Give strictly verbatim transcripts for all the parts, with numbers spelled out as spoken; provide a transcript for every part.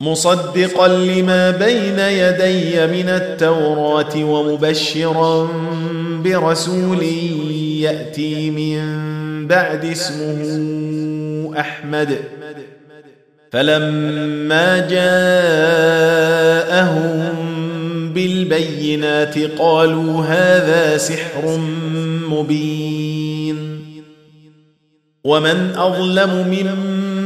مصدقا لما بين يدي من التوراة ومبشرا برسول يأتي من بعد اسمه أحمد فلما جاءهم بالبينات قالوا هذا سحر مبين ومن أظلم ممن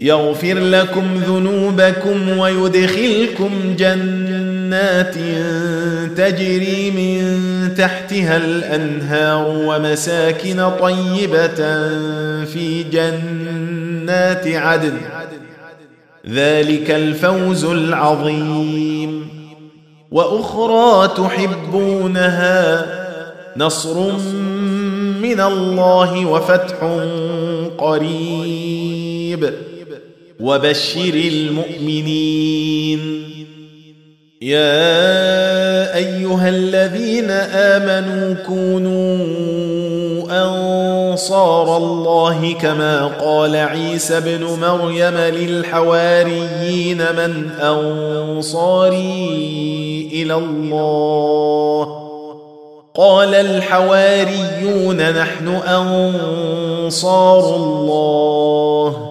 يغفر لكم ذنوبكم ويدخلكم جنات تجري من تحتها الأنهار ومساكن طيبة في جنات عدن ذلك الفوز العظيم وأخرى تحبونها نصر من الله وفتح قريب وبشر المؤمنين يا أيها الذين آمنوا كونوا أنصار الله كما قال عيسى ابن مريم للحواريين من أنصاري إلى الله قال الحواريون نحن أنصار الله